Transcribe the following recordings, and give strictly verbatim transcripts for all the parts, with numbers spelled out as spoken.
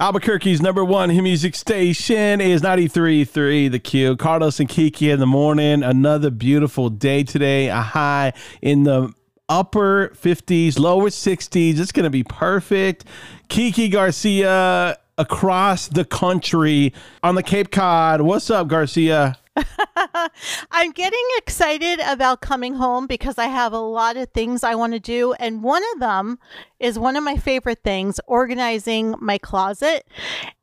Albuquerque's number one hit music station is ninety-three point three The Q. Carlos and Kiki in the morning. Another beautiful day today. A high in the upper fifties, lower sixties. It's going to be perfect. Kiki Garcia across the country on the Cape Cod. What's up, Garcia? I'm getting excited about coming home because I have a lot of things I want to do. And one of them is one of my favorite things, organizing my closet.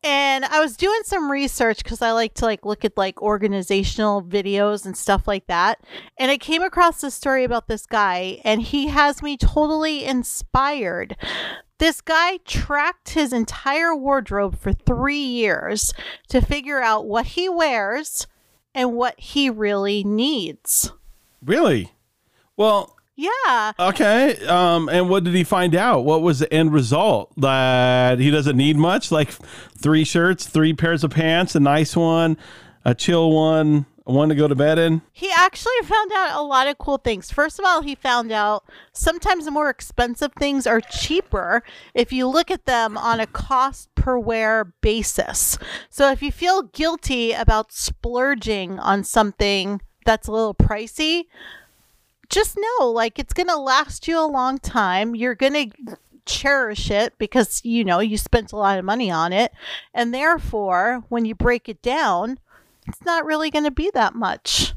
And I was doing some research because I like to like look at like organizational videos and stuff like that. And I came across this story about this guy, and he has me totally inspired. This guy tracked his entire wardrobe for three years to figure out what he wears and what he really needs. Really? Well, yeah. Okay. Um, and what did he find out? What was the end result? That he doesn't need much? Like three shirts, three pairs of pants, a nice one, a chill one, one to go to bed in? He actually found out a lot of cool things. First of all, he found out sometimes the more expensive things are cheaper if you look at them on a cost per wear basis. So if you feel guilty about splurging on something that's a little pricey, just know, like, it's going to last you a long time. You're going to cherish it because, you know, you spent a lot of money on it. And therefore, when you break it down, it's not really going to be that much.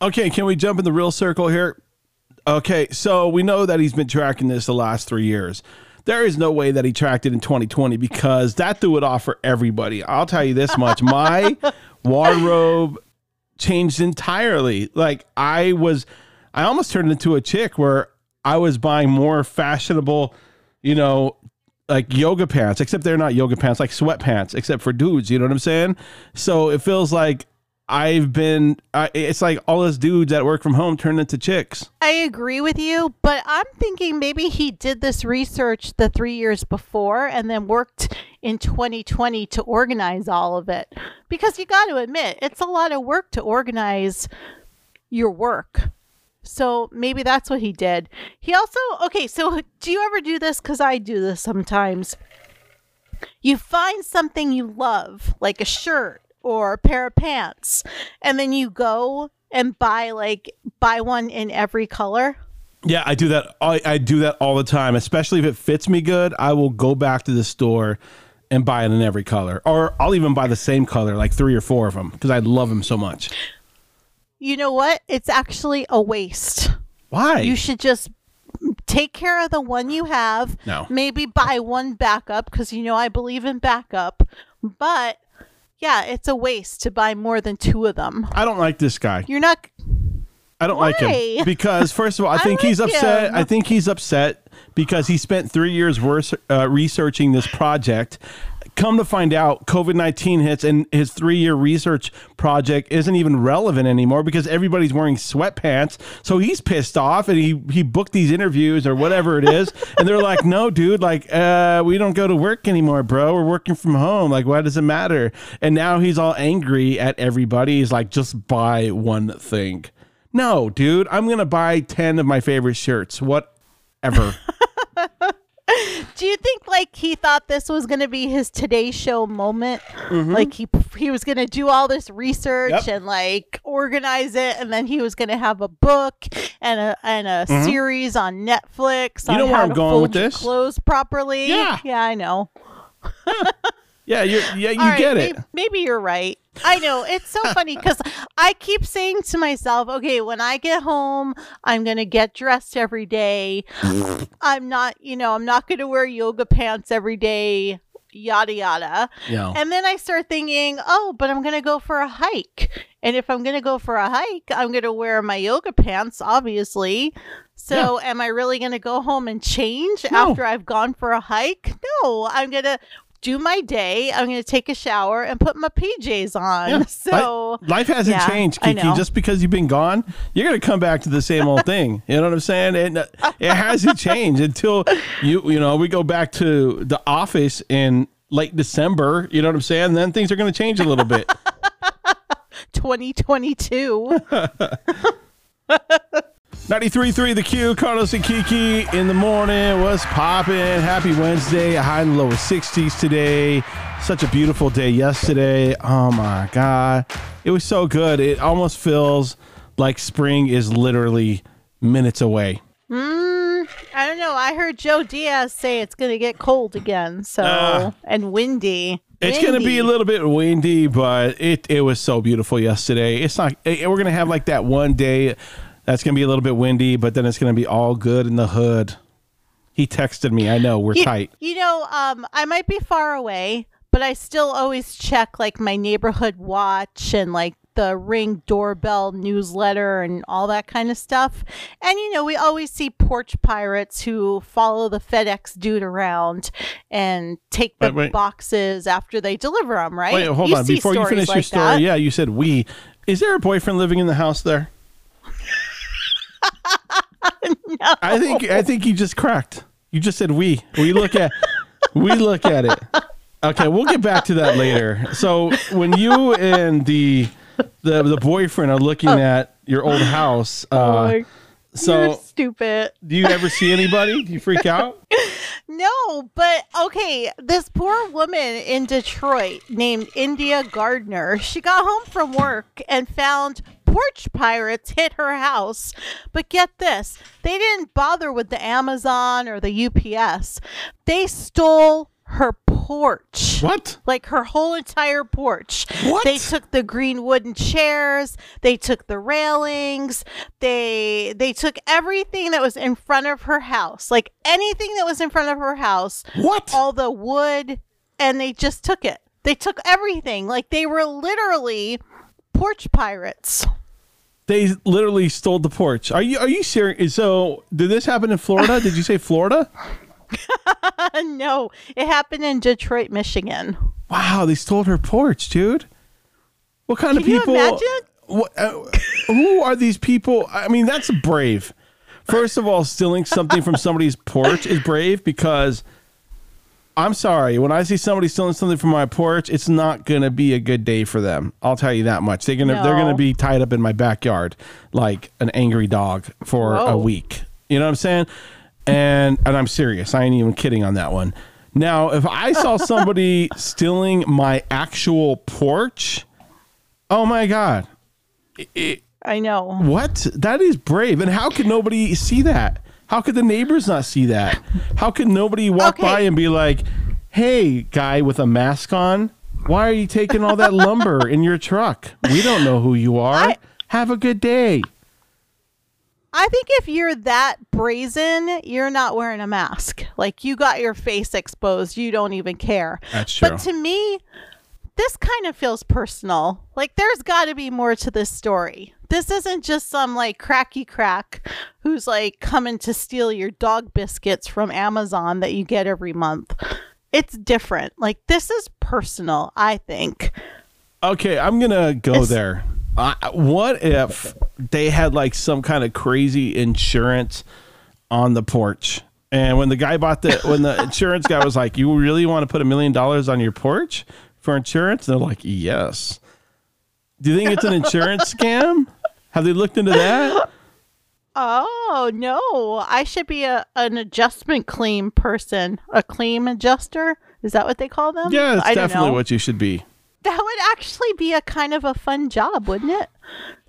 Okay. Can we jump in the real circle here? Okay. So we know that he's been tracking this the last three years. There is no way that he tracked it in twenty twenty because that threw it off for everybody. I'll tell you this much. My wardrobe changed entirely. Like I was, I almost turned into a chick where I was buying more fashionable, you know, like yoga pants, except they're not yoga pants, like sweatpants, except for dudes. You know what I'm saying? So it feels like I've been, uh, it's like all those dudes that work from home turned into chicks. I agree with you, but I'm thinking maybe he did this research the three years before and then worked in twenty twenty to organize all of it. Because you got to admit, it's a lot of work to organize your work. So maybe that's what he did. He also, okay, so do you ever do this? Because I do this sometimes. You find something you love, like a shirt or a pair of pants, and then you go and buy like buy one in every color. Yeah, I do that. I, I do that all the time, especially if it fits me good. I will go back to the store and buy it in every color, or I'll even buy the same color, like three or four of them, because I love them so much. You know what? It's actually a waste. Why? You should just take care of the one you have. No. Maybe buy one backup because, you know, I believe in backup, but. Yeah, it's a waste to buy more than two of them. I don't like this guy. You're not. I don't Why? Like him because, first of all, I think I like he's upset. Him. I think he's upset because he spent three years worse, uh, researching this project. Come to find out, COVID nineteen hits and his three-year research project isn't even relevant anymore because everybody's wearing sweatpants. So he's pissed off, and he he booked these interviews or whatever it is, and they're like, "No, dude, like uh, we don't go to work anymore, bro. We're working from home. Like, why does it matter?" And now he's all angry at everybody. He's like, "Just buy one thing." No, dude, I'm gonna buy ten of my favorite shirts. Whatever. Do you think like he thought this was going to be his Today Show moment? Mm-hmm. Like he he was going to do all this research yep. and like organize it, and then he was going to have a book and a and a mm-hmm. series on Netflix. You on know where how I'm to going fold with this? Clothes properly. Yeah, yeah, I know. yeah. yeah, you're, yeah, you all right, get it. Maybe, maybe you're right. I know. It's so funny because I keep saying to myself, okay, when I get home, I'm going to get dressed every day. I'm not, you know, I'm not going to wear yoga pants every day, yada, yada. Yeah. And then I start thinking, oh, but I'm going to go for a hike. And if I'm going to go for a hike, I'm going to wear my yoga pants, obviously. So yeah. am I really going to go home and change no. after I've gone for a hike? No, I'm going to do my day. I'm going to take a shower and put my P Js on. Yeah. So life hasn't yeah, changed, Kiki. Just because you've been gone, you're going to come back to the same old thing. You know what I'm saying? It, it hasn't changed until you, you know, we go back to the office in late December. You know what I'm saying? Then things are going to change a little bit. twenty twenty-two ninety-three point three The Q, Carlos and Kiki in the morning. What's poppin'? Happy Wednesday. A high and low of sixties today. Such a beautiful day yesterday. Oh, my God. It was so good. It almost feels like spring is literally minutes away. Mm, I don't know. I heard Joe Diaz say it's going to get cold again. So uh, and windy. It's going to be a little bit windy, but it, it was so beautiful yesterday. It's not. It, we're going to have like that one day that's going to be a little bit windy, but then it's going to be all good in the hood. He texted me. I know. We're you, tight. You know, um, I might be far away, but I still always check like my neighborhood watch and like the Ring doorbell newsletter and all that kind of stuff. And, you know, we always see porch pirates who follow the FedEx dude around and take the wait, wait. boxes after they deliver them, right? Wait, hold you on. Before you finish like your story, that. yeah, you said we. Is there a boyfriend living in the house there? No. I think I think you just cracked. You just said we. We look at we look at it. Okay, we'll get back to that later. So when you and the the, the boyfriend are looking oh. at your old house, uh, oh my, so you're stupid. Do you ever see anybody? Do you freak out? No, but okay, this poor woman in Detroit named India Gardner. She got home from work and found porch pirates hit her house, but get this, they didn't bother with the Amazon or the U P S. They stole her porch. What? Like her whole entire porch. What? They took the green wooden chairs, they took the railings, they they took everything that was in front of her house. Like anything that was in front of her house. What? All the wood, and they just took it. They took everything. Like they were literally porch pirates. They literally stole the porch. Are you are you serious? So did this happen in Florida? Did you say Florida? No, it happened in Detroit, Michigan. Wow, they stole her porch, dude. What kind Can of people? You imagine? What, uh, who are these people? I mean, that's brave. First of all, stealing something from somebody's porch is brave, because I'm sorry, when I see somebody stealing something from my porch, it's not going to be a good day for them. I'll tell you that much. They're going to no. they're going to be tied up in my backyard like an angry dog for Whoa. a week. You know what I'm saying? And and I'm serious. I ain't even kidding on that one. Now, if I saw somebody stealing my actual porch, oh my God. It, it, I know. What? That is brave. And how could nobody see that? How could the neighbors not see that? How could nobody walk okay. by and be like, hey, guy with a mask on, why are you taking all that lumber in your truck? We don't know who you are. I, Have a good day. I think if you're that brazen, you're not wearing a mask. Like, you got your face exposed. You don't even care. That's true. But to me, this kind of feels personal. Like, there's got to be more to this story. This isn't just some like cracky crack who's like coming to steal your dog biscuits from Amazon that you get every month. It's different. Like, this is personal, I think. Okay, I'm going to go it's, there. Uh, what if they had like some kind of crazy insurance on the porch? And when the guy bought the, when the insurance guy was like, you really want to put a million dollars on your porch for insurance? And they're like, yes. Do you think it's an insurance scam? Have they looked into that? Oh, no. I should be a an adjustment claim person. A claim adjuster? Is that what they call them? Yeah, that's I definitely what you should be. That would actually be a kind of a fun job, wouldn't it?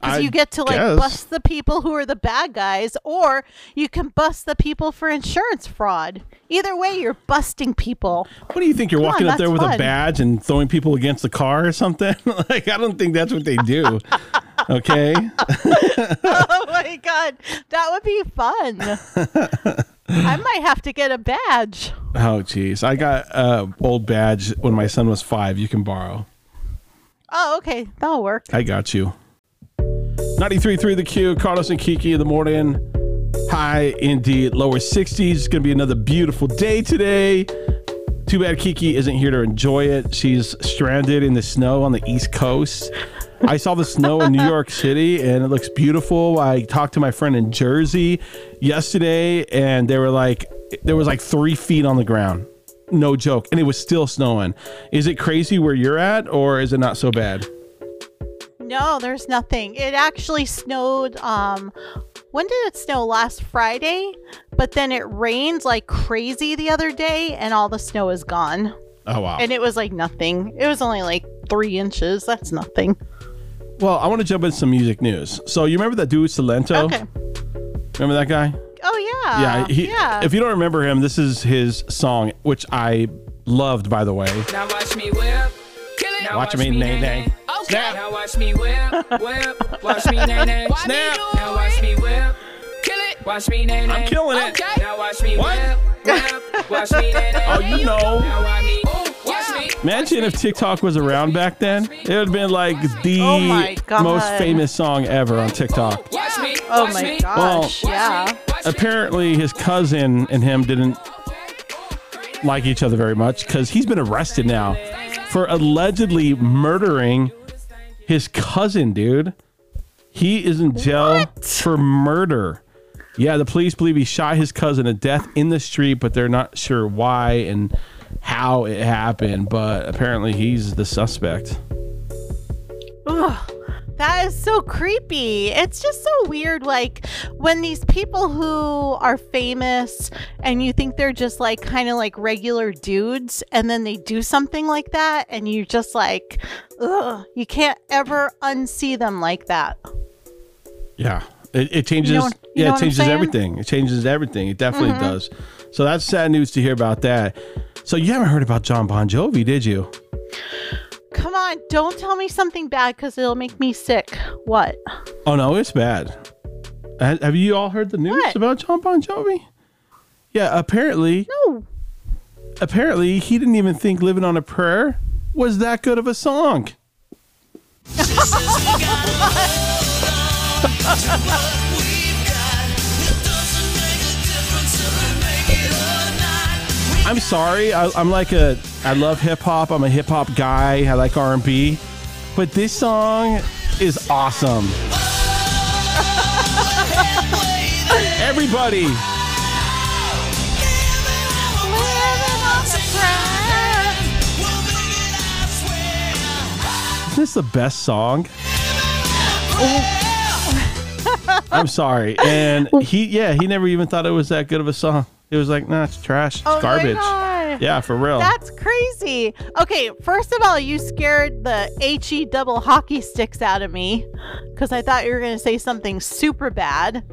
Because you get to like guess. bust the people who are the bad guys, or you can bust the people for insurance fraud. Either way, you're busting people. What do you think? You're Come walking on, up there with fun. a badge and throwing people against the car or something? Like, I don't think that's what they do. Okay. Oh my God. That would be fun. I might have to get a badge. Oh, geez. I got an old badge when my son was five. You can borrow. Oh, okay. That'll work. I got you. ninety-three point three The Q, Carlos and Kiki in the morning. High, indeed, lower sixties. It's going to be another beautiful day today. Too bad Kiki isn't here to enjoy it. She's stranded in the snow on the East Coast. I saw the snow in New York City, and it looks beautiful. I talked to my friend in Jersey yesterday, and they were like, there was like three feet on the ground. No joke. And it was still snowing. Is it crazy where you're at, or is it not so bad? No, there's nothing. It actually snowed um, when did it snow? Last Friday, but then it rained like crazy the other day and all the snow is gone. Oh, wow. And it was like nothing. It was only like three inches. That's nothing. Well, I want to jump into some music news. So you remember that dude Silentó? Okay. Remember that guy? Oh, yeah. Yeah, he, yeah. If you don't remember him, this is his song, which I loved, by the way. Now watch me whip. Kill it. Now watch, watch me, me nay, nay. Okay. Snap. Now watch me whip. Whip. Watch me, nay, nay. Snap. Now watch me whip. Kill it. Watch me, nay, nay. I'm killing it. Okay. Now watch me what? Whip. Whip. Watch me, nay, nay. Oh, you know. Now I mean, imagine if TikTok was around back then. It would have been like the oh most famous song ever on TikTok. Yeah. Oh my gosh. Well, yeah. Apparently his cousin and him didn't like each other very much because he's been arrested now for allegedly murdering his cousin, dude. He is in jail what? for murder. Yeah, the police believe he shot his cousin to death in the street, but they're not sure why and how it happened, but apparently he's the suspect. Ugh, that is so creepy. It's just so weird, like when these people who are famous and you think they're just like kind of like regular dudes, and then they do something like that and you're just like, ugh, you can't ever unsee them like that. Yeah, it, it changes. You know, you yeah, it changes everything. It changes everything. It definitely mm-hmm. does. So that's sad news to hear about that. So you haven't heard about Jon Bon Jovi, did you? Come on, don't tell me something bad because it'll make me sick. What? Oh, no, it's bad. Have you all heard the news what? about Jon Bon Jovi? Yeah, apparently. No. Apparently, he didn't even think Living on a Prayer was that good of a song. I'm sorry. I, I'm like a. I love hip hop. I'm a hip hop guy. I like R and B, but this song is awesome. Everybody. Isn't this the best song? Oh. I'm sorry. And he, yeah, he never even thought it was that good of a song. It was like, nah, it's trash. It's oh garbage. Yeah, for real. That's crazy. Okay, first of all, you scared the H E double hockey sticks out of me because I thought you were going to say something super bad.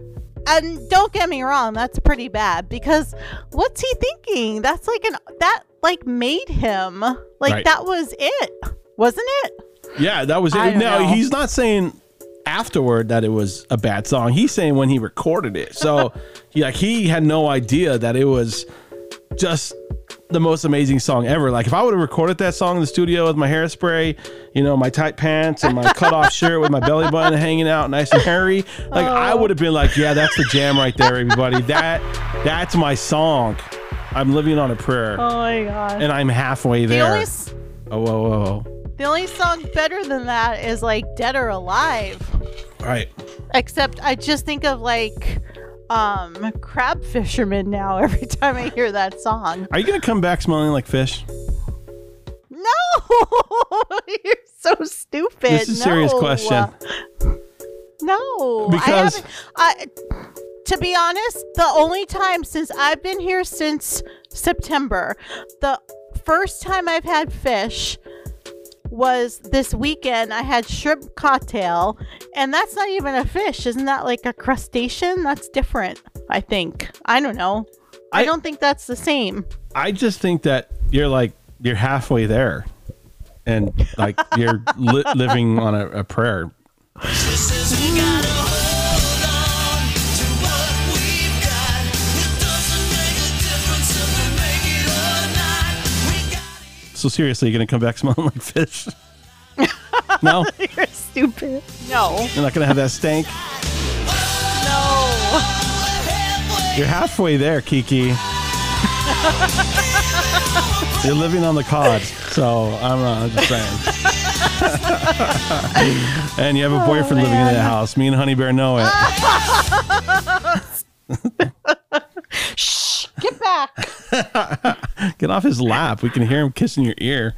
And don't get me wrong, that's pretty bad because what's he thinking? That's like an, that like made him, like right. that was it, wasn't it? Yeah, that was it. No, know. he's not saying afterward that it was a bad song. He's saying when he recorded it. So he, like he had no idea that it was just the most amazing song ever. Like if I would have recorded that song in the studio with my hairspray, you know, my tight pants and my cut off shirt with my belly button hanging out nice and hairy, like oh. I would have been like, yeah, that's the jam right there, everybody. That that's my song. I'm living on a prayer. Oh my god. And I'm halfway there. The only s- oh whoa whoa whoa. The only song better than that is like Dead or Alive. Right. Except I just think of like um, crab fishermen now every time I hear that song. Are you going to come back smelling like fish? No! You're so stupid. This is a no. serious question. No. Because I I, to be honest, the only time since I've been here since September, the first time I've had fish was this weekend. I had shrimp cocktail, and that's not even a fish. Isn't that like a crustacean? That's different, I think. I don't know. I, I don't think that's the same. I just think that you're like, you're halfway there, and like you're li- living on a, a prayer. So seriously, you're going to come back smelling like fish? No? You're stupid. No. You're not going to have that stank? No. You're halfway there, Kiki. You're living on the cod. So I'm, uh, I'm just saying. And you have a boyfriend oh, living in that house. Me and Honey Bear know it. Shh, get back. Get off his lap. We can hear him kissing your ear.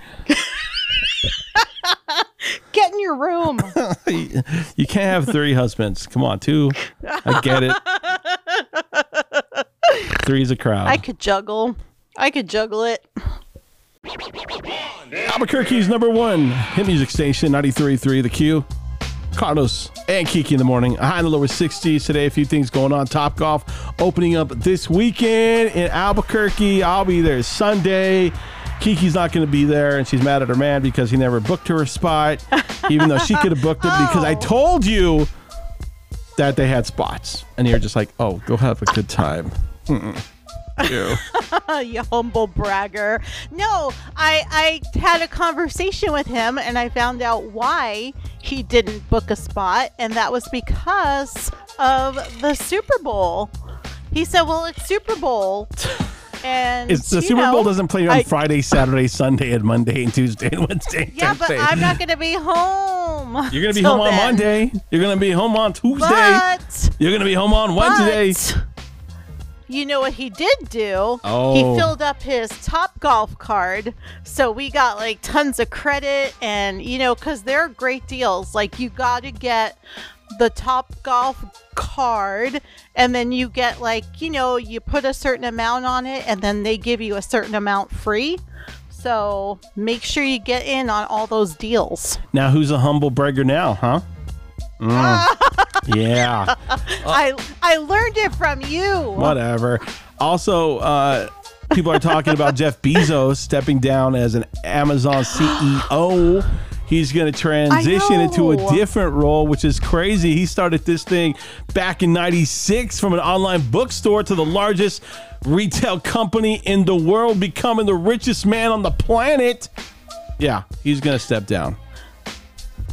Get in your your room. You can't have three husbands. Come on, two. I get it. Three's a crowd. I could juggle. I could juggle it. Albuquerque's number one hit music station, ninety-three point three The Q. Carlos and Kiki in the morning. High in the lower sixties today. A few things going on. Topgolf opening up this weekend in Albuquerque. I'll be there Sunday. Kiki's not going to be there, and she's mad at her man because he never booked her a spot, even though she could have booked it oh. because I told you that they had spots. And you're just like, oh, go have a good time. Mm-mm. You. You humble bragger. No, I, I had a conversation with him, and I found out why he didn't book a spot, and that was because of the Super Bowl. He said, well, it's Super Bowl. And it's, the Super know, Bowl doesn't play on I, Friday, Saturday, Sunday, and Monday, and Tuesday, and Wednesday. Yeah, Thursday. But I'm not going to be home. You're going to be home then. On Monday. You're going to be home on Tuesday. But, You're going to be home on Wednesday. But, you know what he did do? Oh. He filled up his Topgolf card. So we got like tons of credit. And, you know, because they're great deals. Like, you got to get the Topgolf card. And then you get like, you know, you put a certain amount on it. And then they give you a certain amount free. So make sure you get in on all those deals. Now, who's a humble bragger now, huh? Mm. Yeah. Uh, I I learned it from you. Whatever. Also, uh, people are talking about Jeff Bezos stepping down as an Amazon C E O. He's going to transition into a different role, which is crazy. He started this thing back in ninety-six from an online bookstore to the largest retail company in the world, becoming the richest man on the planet. Yeah, he's going to step down.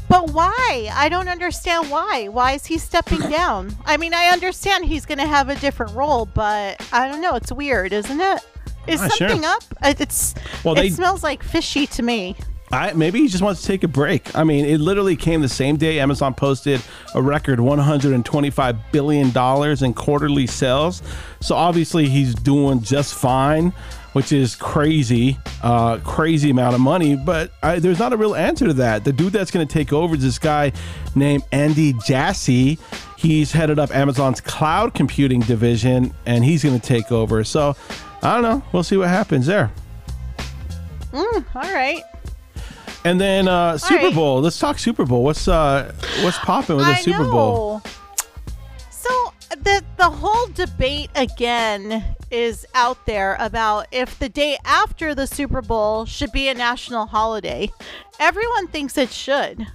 But why? I don't understand why. Why is he stepping down? I mean, I understand he's going to have a different role, but I don't know. It's weird, isn't it? Is Not something sure. up? It's well, they, It smells like fishy to me. I, maybe he just wants to take a break. I mean, it literally came the same day Amazon posted a record one hundred twenty-five billion dollars in quarterly sales. So obviously he's doing just fine, which is crazy, uh, crazy amount of money. But I, there's not a real answer to that. The dude that's going to take over is this guy named Andy Jassy. He's headed up Amazon's cloud computing division, and he's going to take over. So I don't know. We'll see what happens there. Mm, all right. And then uh, Super right. Bowl. Let's talk Super Bowl. What's uh, what's popping with I the Super know. Bowl? So the the whole debate again is out there about if the day after the Super Bowl should be a national holiday. Everyone thinks it should.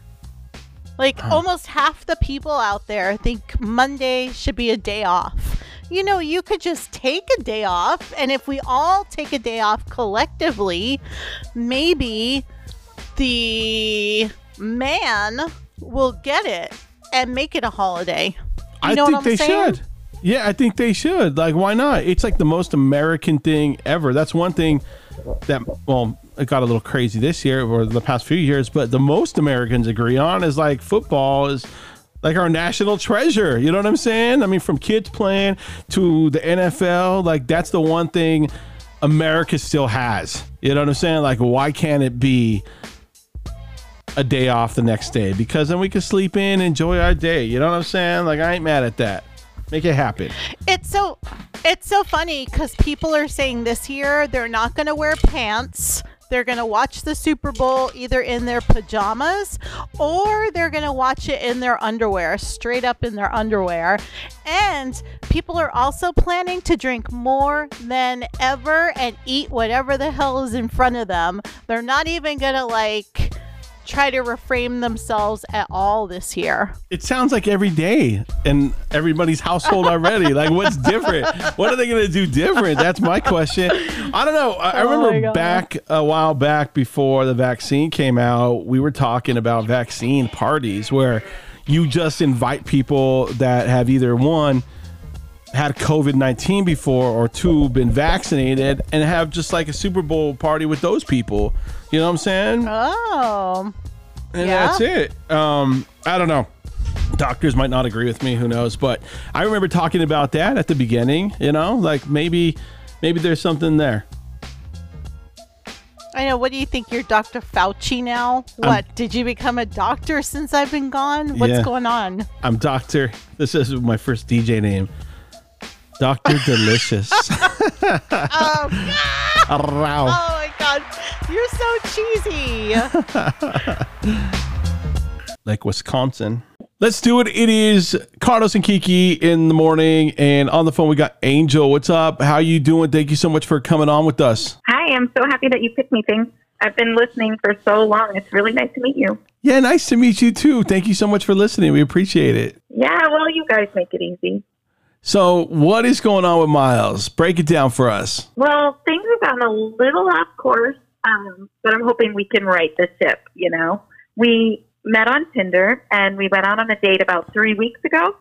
Like huh. almost half the people out there think Monday should be a day off. You know, you could just take a day off, and if we all take a day off collectively, maybe the man will get it and make it a holiday. You know I think what I'm they saying? should. Yeah, I think they should. Like, why not? It's like the most American thing ever. That's one thing that, well, it got a little crazy this year or the past few years, but the most Americans agree on is like football is like our national treasure. You know what I'm saying? I mean, from kids playing to the N F L, like that's the one thing America still has. You know what I'm saying? Like, why can't it be a day off the next day? Because then we can sleep in, enjoy our day. You know what I'm saying? Like, I ain't mad at that. Make it happen. It's so it's so funny because people are saying this year they're not going to wear pants. They're going to watch the Super Bowl either in their pajamas or they're going to watch it in their underwear, straight up in their underwear. And people are also planning to drink more than ever and eat whatever the hell is in front of them. They're not even going to like try to reframe themselves at all this year. It sounds like every day in everybody's household already. Like, what's different? What are they going to do different? That's my question. I don't know. I, I remember oh back a while back before the vaccine came out, we were talking about vaccine parties where you just invite people that have either one, had COVID nineteen before, or two, been vaccinated, and have just like a Super Bowl party with those people. You know what I'm saying? Oh. And yeah. that's it. Um, I don't know. Doctors might not agree with me. Who knows? But I remember talking about that at the beginning. You know, like maybe maybe there's something there. I know. What do you think? You're Doctor Fauci now? What? I'm, did you become a doctor since I've been gone? What's yeah, going on? I'm Doctor. This is my first D J name. Doctor Delicious. Oh, God. Wow. Oh, my God. You're so cheesy. Like Wisconsin. Let's do it. It is Carlos and Kiki in the morning. And on the phone, we got Angel. What's up? How you doing? Thank you so much for coming on with us. Hi. I'm so happy that you picked me, Thing. I've been listening for so long. It's really nice to meet you. Yeah, nice to meet you, too. Thank you so much for listening. We appreciate it. Yeah, well, you guys make it easy. So what is going on with Miles? Break it down for us. Well, things have gotten a little off course, um, but I'm hoping we can right the ship, you know? We... met on Tinder, and we went out on a date about three weeks ago.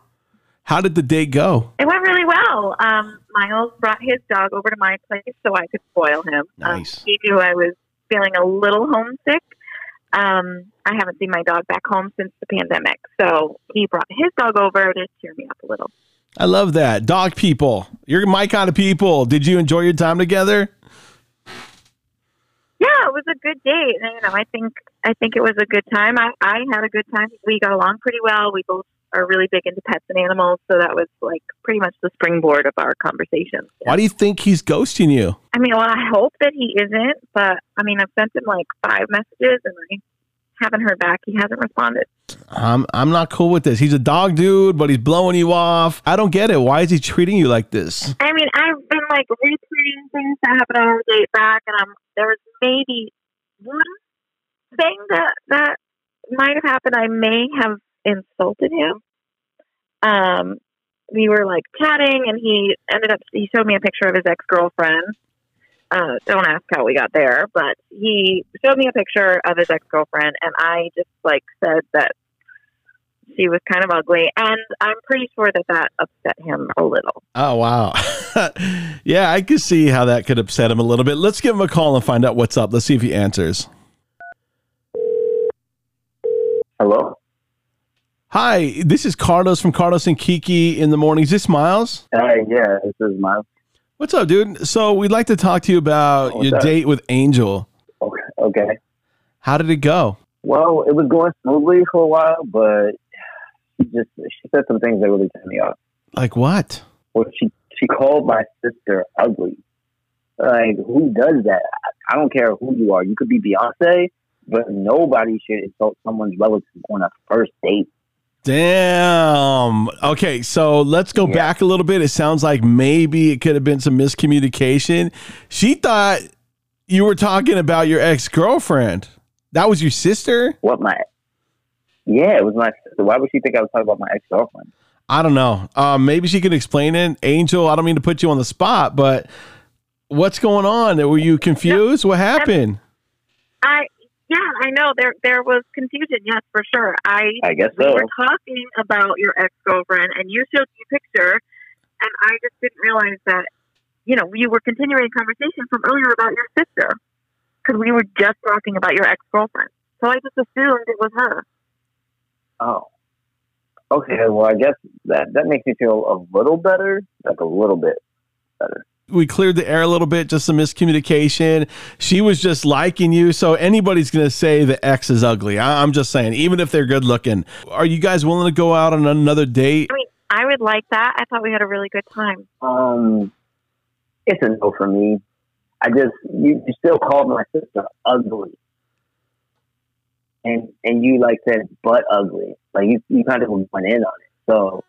How did the date go? It went really well. Um, Miles brought his dog over to my place so I could spoil him. Nice. Um, he knew I was feeling a little homesick. Um, I haven't seen my dog back home since the pandemic, so he brought his dog over to cheer me up a little. I love that. Dog people. You're my kind of people. Did you enjoy your time together? Yeah, it was a good date. And, you know, I think I think it was a good time. I, I had a good time. We got along pretty well. We both are really big into pets and animals, so that was like pretty much the springboard of our conversation. Yeah. Why do you think he's ghosting you? I mean, well, I hope that he isn't, but I mean, I've sent him like five messages and I haven't heard back. He hasn't responded. I'm I'm not cool with this. He's a dog dude, but he's blowing you off. I don't get it. Why is he treating you like this? I mean, I've been like retweeting things that happened on our date back, and I'm there was maybe one thing that that might have happened. I may have insulted him. Um, we were like chatting, and he ended up. He showed me a picture of his ex-girlfriend. Uh, don't ask how we got there, but he showed me a picture of his ex-girlfriend, and I just like said that she was kind of ugly, and I'm pretty sure that that upset him a little. Oh, wow. Yeah, I could see how that could upset him a little bit. Let's give him a call and find out what's up. Let's see if he answers. Hello? Hi, this is Carlos from Carlos and Kiki in the morning. Is this Miles? Hi, uh, yeah, this is Miles. What's up, dude? So we'd like to talk to you about What's your up? date with Angel. Okay. Okay. How did it go? Well, it was going smoothly for a while, but she just she said some things that really turned me off. Like what? Well, she she called my sister ugly. Like, who does that? I don't care who you are. You could be Beyonce, but nobody should insult someone's relative on a first date. Damn. Okay, so let's go yeah. back a little bit. It sounds like maybe it could have been some miscommunication. She thought you were talking about your ex-girlfriend. That was your sister? What, my... Yeah, it was my sister. Why would she think I was talking about my ex-girlfriend? I don't know. Uh, maybe she can explain it. Angel, I don't mean to put you on the spot, but what's going on? Were you confused? No, what happened? I... Yeah, I know. There there was confusion, yes, for sure. I, I guess so. We were talking about your ex-girlfriend, and you showed me a picture, and I just didn't realize that, you know, we were continuing a conversation from earlier about your sister, because we were just talking about your ex-girlfriend. So I just assumed it was her. Oh. Okay, well, I guess that, that makes me feel a little better, like a little bit better. We cleared the air a little bit, just some miscommunication. She was just liking you. So anybody's going to say the ex is ugly. I- I'm just saying, even if they're good looking. Are you guys willing to go out on another date? I mean, I would like that. I thought we had a really good time. Um, It's a no for me. I just, you, you still called my sister ugly. And and you like said, but ugly. Like you, you kind of went in on it. So...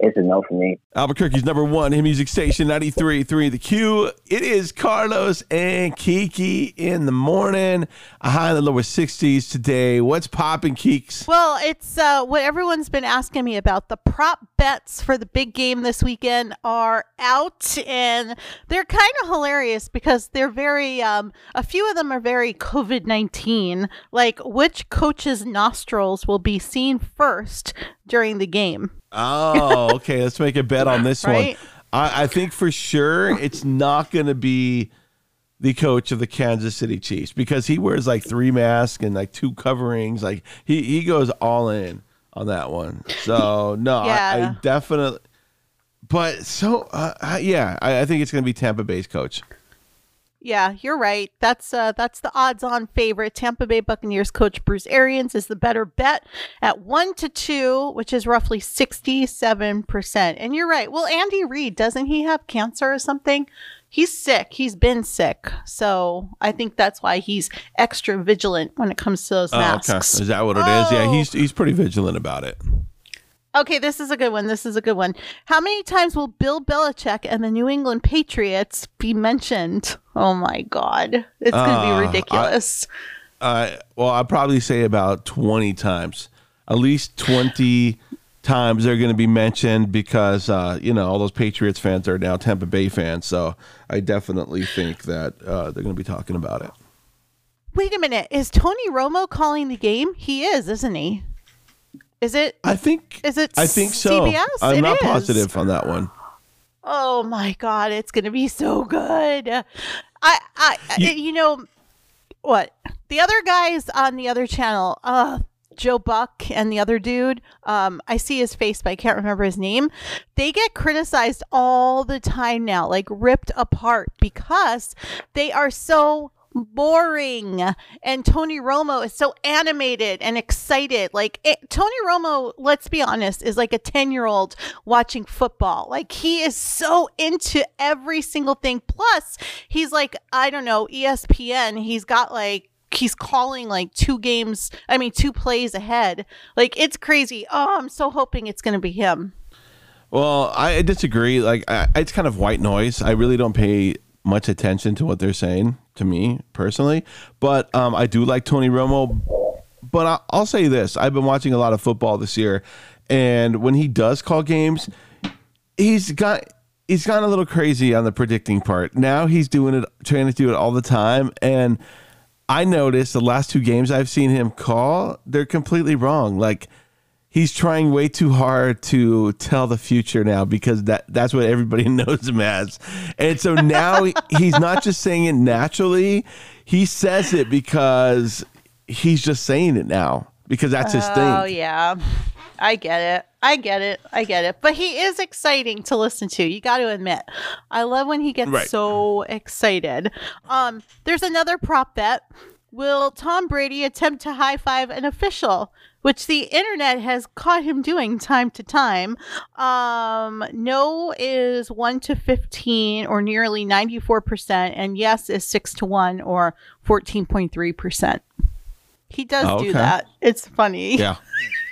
it's a no for me. Albuquerque's number one hit music station, ninety-three point three The Q. It is Carlos and Kiki in the morning. A high in the lower sixties today. What's popping, Keeks? Well, it's uh, what everyone's been asking me about. The prop bets for the big game this weekend are out, and they're kind of hilarious because they're very, um, a few of them are very COVID nineteen, like which coach's nostrils will be seen first during the game. Oh, okay. Let's make a bet on this right? one. I, I think for sure it's not going to be the coach of the Kansas City Chiefs because he wears like three masks and like two coverings. Like he, he goes all in on that one. So no, yeah. I, I definitely. But so uh, yeah, I, I think it's going to be Tampa Bay's coach. Yeah, you're right. That's uh, that's the odds-on favorite. Tampa Bay Buccaneers coach Bruce Arians is the better bet at one to two, which is roughly sixty-seven percent. And you're right. Well, Andy Reid, doesn't he have cancer or something? He's sick. He's been sick. So I think that's why he's extra vigilant when it comes to those masks. Oh, okay. Is that what it oh. is? Yeah, he's he's pretty vigilant about it. Okay, this is a good one. This is a good one. How many times will Bill Belichick and the New England Patriots be mentioned? Oh, my God. It's uh, going to be ridiculous. I, I, well, I'll probably say about twenty times. At least twenty times they're going to be mentioned because, uh, you know, all those Patriots fans are now Tampa Bay fans. So I definitely think that uh, they're going to be talking about it. Wait a minute. Is Tony Romo calling the game? He is, isn't he? Is it? I think. Is it? I think so. C B S? I'm it not is. positive on that one. Oh my God! It's going to be so good. I, I, you, you know, what the other guys on the other channel, uh, Joe Buck and the other dude. Um, I see his face, but I can't remember his name. They get criticized all the time now, like ripped apart because they are so boring, and Tony Romo is so animated and excited. Like it, Tony Romo, let's be honest, is like a ten year old watching football. Like he is so into every single thing. Plus he's like, I don't know, E S P N. He's got like, he's calling like two games. I mean, two plays ahead. Like it's crazy. Oh, I'm so hoping it's going to be him. Well, I disagree. Like I, it's kind of white noise. I really don't pay much attention to what they're saying, to me personally, but um, I do like Tony Romo. But I'll, I'll say this: I've been watching a lot of football this year, and when he does call games, he's got he's gone a little crazy on the predicting part. Now he's doing it, trying to do it all the time, and I noticed the last two games I've seen him call, they're completely wrong. Like he's trying way too hard to tell the future now because that, that's what everybody knows him as. And so now he, he's not just saying it naturally. He says it because he's just saying it now because that's his thing. Oh, yeah. I get it. I get it. I get it. But he is exciting to listen to. You got to admit. I love when he gets right. so excited. Um, there's another prop bet. Will Tom Brady attempt to high-five an official? Which the internet has caught him doing time to time. Um, no is one to fifteen or nearly ninety-four percent. And yes is six to one or fourteen point three percent. He does oh, okay. do that. It's funny. Yeah.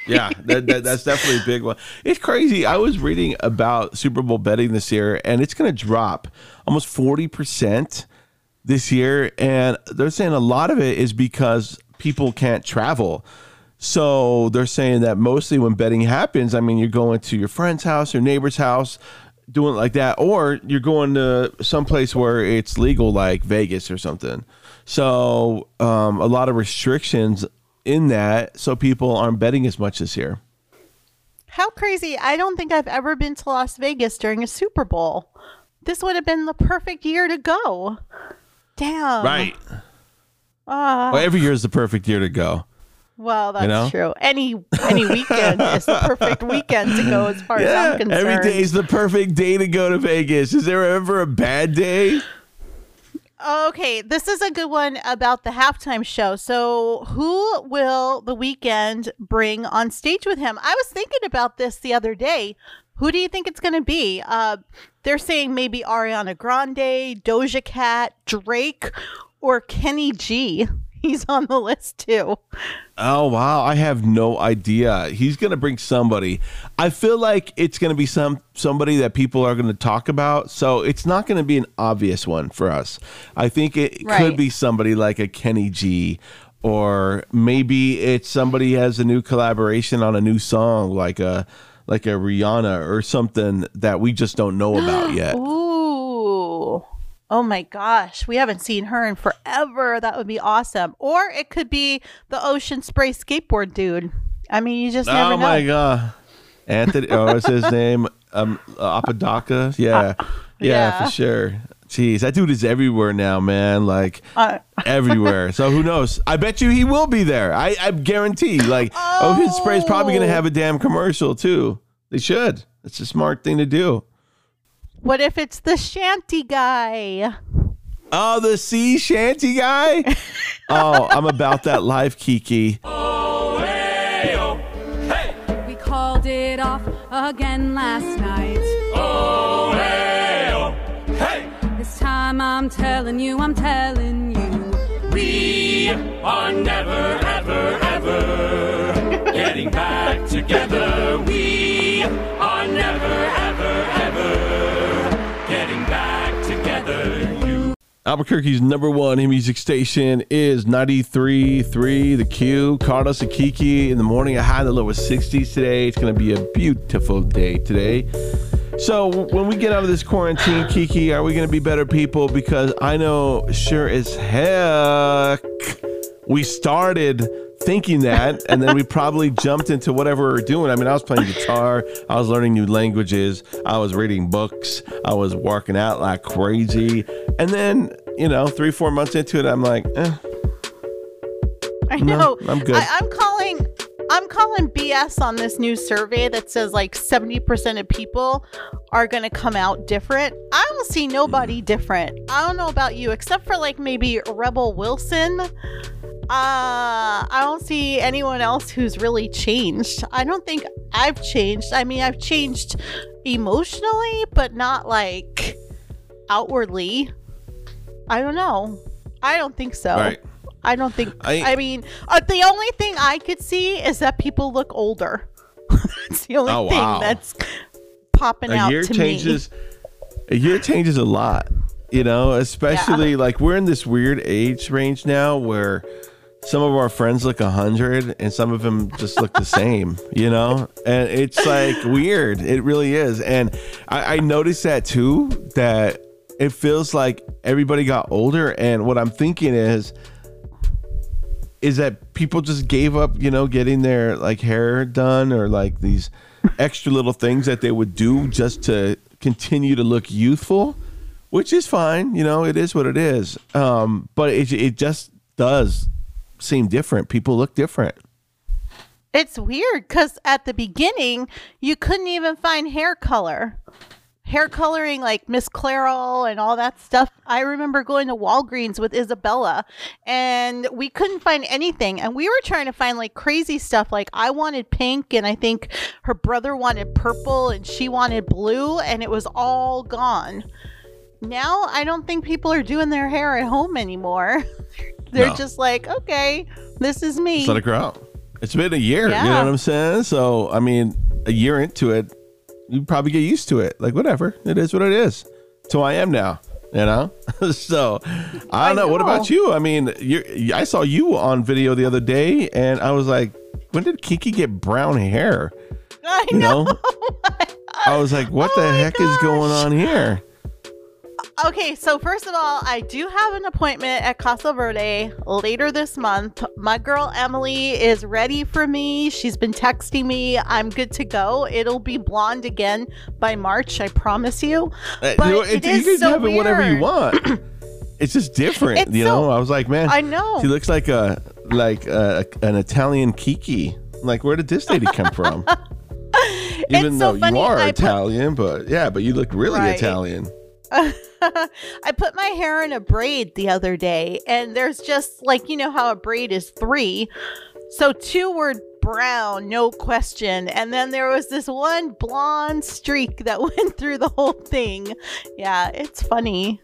Yeah. that, that, that's definitely a big one. It's crazy. I was reading about Super Bowl betting this year, and it's going to drop almost forty percent this year. And they're saying a lot of it is because people can't travel. So they're saying that mostly when betting happens, I mean, you're going to your friend's house, your neighbor's house, doing it like that, or you're going to someplace where it's legal, like Vegas or something. So um, a lot of restrictions in that, so people aren't betting as much this year. How crazy. I don't think I've ever been to Las Vegas during a Super Bowl. This would have been the perfect year to go. Damn. Right. Uh, well, every year is the perfect year to go. Well, that's you know? true. Any any weekend is the perfect weekend to go as far yeah, as I'm concerned. Every day is the perfect day to go to Vegas. Is there ever a bad day? Okay, this is a good one about the halftime show. So who will The Weeknd bring on stage with him? I was thinking about this the other day. Who do you think it's going to be? Uh, they're saying maybe Ariana Grande, Doja Cat, Drake, or Kenny G. He's on the list too. Oh, wow. I have no idea. He's going to bring somebody. I feel like it's going to be some somebody that people are going to talk about. So it's not going to be an obvious one for us. I think it right. could be somebody like a Kenny G, or maybe it's somebody has a new collaboration on a new song, like a, like a Rihanna or something that we just don't know about yet. Ooh. Oh my gosh, we haven't seen her in forever. That would be awesome. Or it could be the Ocean Spray skateboard dude. I mean, you just never oh know. Oh my God. Anthony, oh, what's his name? Um, Apodaca? Yeah. Uh, yeah. Yeah, for sure. Jeez, that dude is everywhere now, man. Like, uh, everywhere. So who knows? I bet you he will be there. I, I guarantee. Like, oh. Ocean Spray is probably going to have a damn commercial, too. They should. It's a smart thing to do. What if it's the shanty guy? Oh, the sea shanty guy? Oh, I'm about that life, Kiki. Oh, hey, oh, hey. We called it off again last night. Oh, hey, oh, hey. This time I'm telling you, I'm telling you. We are never, ever, ever getting back together. We are never, ever, ever getting back together. Albuquerque's number one hit music station is ninety-three point three The Q. Carlos and Kiki in the morning. A high in the lower sixties today. It's going to be a beautiful day today. So when we get out of this quarantine, Kiki, are we going to be better people? Because I know sure as heck we started thinking that, and then we probably jumped into whatever we were doing. I mean, I was playing guitar, I was learning new languages, I was reading books, I was working out like crazy, and then, you know, three, four months into it, I'm like, eh. I know. No, I'm good. I, I'm calling. I'm calling B S on this new survey that says like seventy percent of people are going to come out different. I don't see nobody different. I don't know about you, except for like maybe Rebel Wilson. Uh, I don't see anyone else who's really changed. I don't think I've changed. I mean, I've changed emotionally, but not like outwardly. I don't know. I don't think so. Right. I don't think. I, I mean, uh, the only thing I could see is that people look older. It's the only oh, thing wow. that's popping a out year to changes, me. A year changes a lot, you know, especially yeah. like we're in this weird age range now where some of our friends look a hundred and some of them just look the same, you know, and it's like weird. It really is. And I, I noticed that, too, that it feels like everybody got older. And what I'm thinking is is that people just gave up, you know, getting their like hair done or like these extra little things that they would do just to continue to look youthful, which is fine. You know, it is what it is. Um, but it, it just does seem different. People look different. It's weird because at the beginning, you couldn't even find hair color. Hair coloring like Miss Clairol and all that stuff. I remember going to Walgreens with Isabella and we couldn't find anything. And we were trying to find like crazy stuff. Like I wanted pink and I think her brother wanted purple and she wanted blue and it was all gone. Now I don't think people are doing their hair at home anymore. They're no. just like, okay, this is me. It's not a crowd. It's been a year. Yeah. You know what I'm saying? So, I mean, a year into it, you probably get used to it. Like, whatever. It is what it is. It's who I am now, you know? So, I don't I know. know. What about you? I mean, you're, I saw you on video the other day, and I was like, when did Kiki get brown hair? I you know. know? I was like, what oh the heck gosh. is going on here? Okay, so first of all, I do have an appointment at Casa Verde later this month. My girl Emily is ready for me. She's been texting me. I'm good to go. It'll be blonde again by March, I promise you. But uh, you know, it, it is you can so have weird. it whatever you want. It's just different, it's you so, know. I was like, man, I know she looks like a like a, an Italian Kiki. Like, where did this lady come from? Even it's though so funny, you are I Italian, put, but yeah, but you look really right. Italian. I put my hair in a braid the other day and there's just like, you know how a braid is three. So two were brown, no question. And then there was this one blonde streak that went through the whole thing. Yeah, it's funny.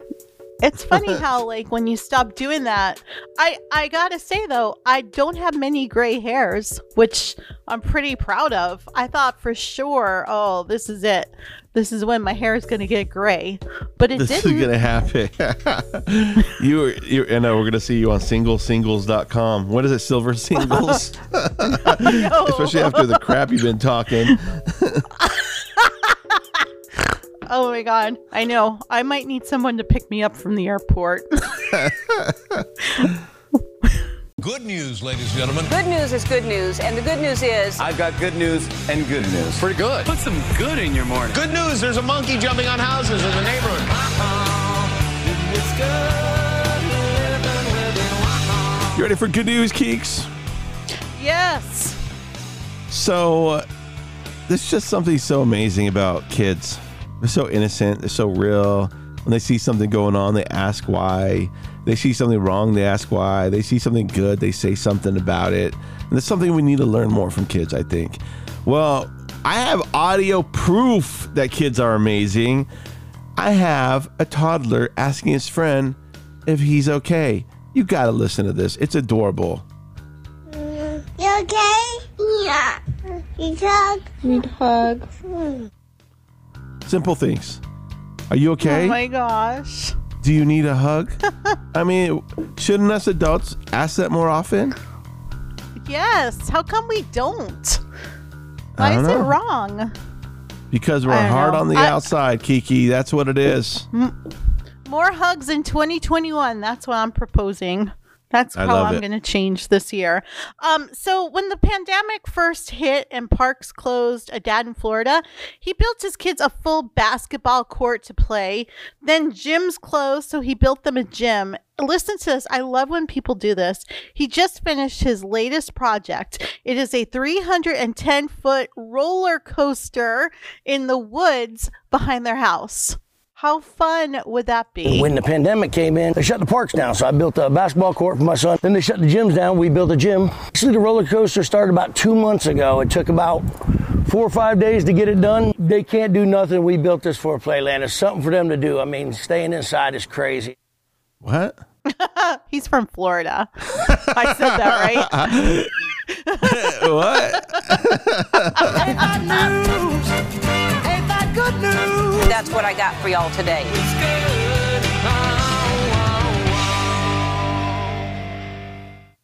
It's funny how like when you stop doing that, I, I gotta say though, I don't have many gray hairs, which I'm pretty proud of. I thought for sure, oh, this is it. This is when my hair is going to get gray, but it this didn't. This is going to happen. you were, you and I, we're going to see you on single singles dot com. What is it? Silver singles? No. Especially after the crap you've been talking. Oh my God. I know. I might need someone to pick me up from the airport. Good news, ladies and gentlemen. Good news is good news, and the good news is I've got good news and good news. Pretty good. Put some good in your morning. Good news, there's a monkey jumping on houses in the neighborhood. Uh-oh, it's good living, uh-oh. You ready for good news, Keeks? Yes. So, uh, there's just something so amazing about kids. They're so innocent. They're so real. When they see something going on, they ask why. They see something wrong, they ask why. They see something good, they say something about it. And that's something we need to learn more from kids, I think. Well, I have audio proof that kids are amazing. I have a toddler asking his friend if he's okay. You gotta listen to this. It's adorable. You okay? Yeah. Need hug? Need hug. Simple things. Are you okay? Oh my gosh. Do you need a hug? I mean, shouldn't us adults ask that more often? Yes. How come we don't? Why I don't is know. It wrong? Because we're hard know. on the I, outside, Kiki. That's what it is. More hugs in twenty twenty-one. That's what I'm proposing. That's I how I'm going to change this year. Um, so when the pandemic first hit and parks closed, a dad in Florida, he built his kids a full basketball court to play. Then gyms closed, so he built them a gym. Listen to this. I love when people do this. He just finished his latest project. It is a three hundred ten foot roller coaster in the woods behind their house. How fun would that be? When the pandemic came in, they shut the parks down. So I built a basketball court for my son. Then they shut the gyms down. We built a gym. Actually, the roller coaster started about two months ago. It took about four or five days to get it done. They can't do nothing. We built this for a playland. It's something for them to do. I mean, staying inside is crazy. What? He's from Florida. I said that right. What? Ain't that news? Ain't that good news? That's what I got for y'all today.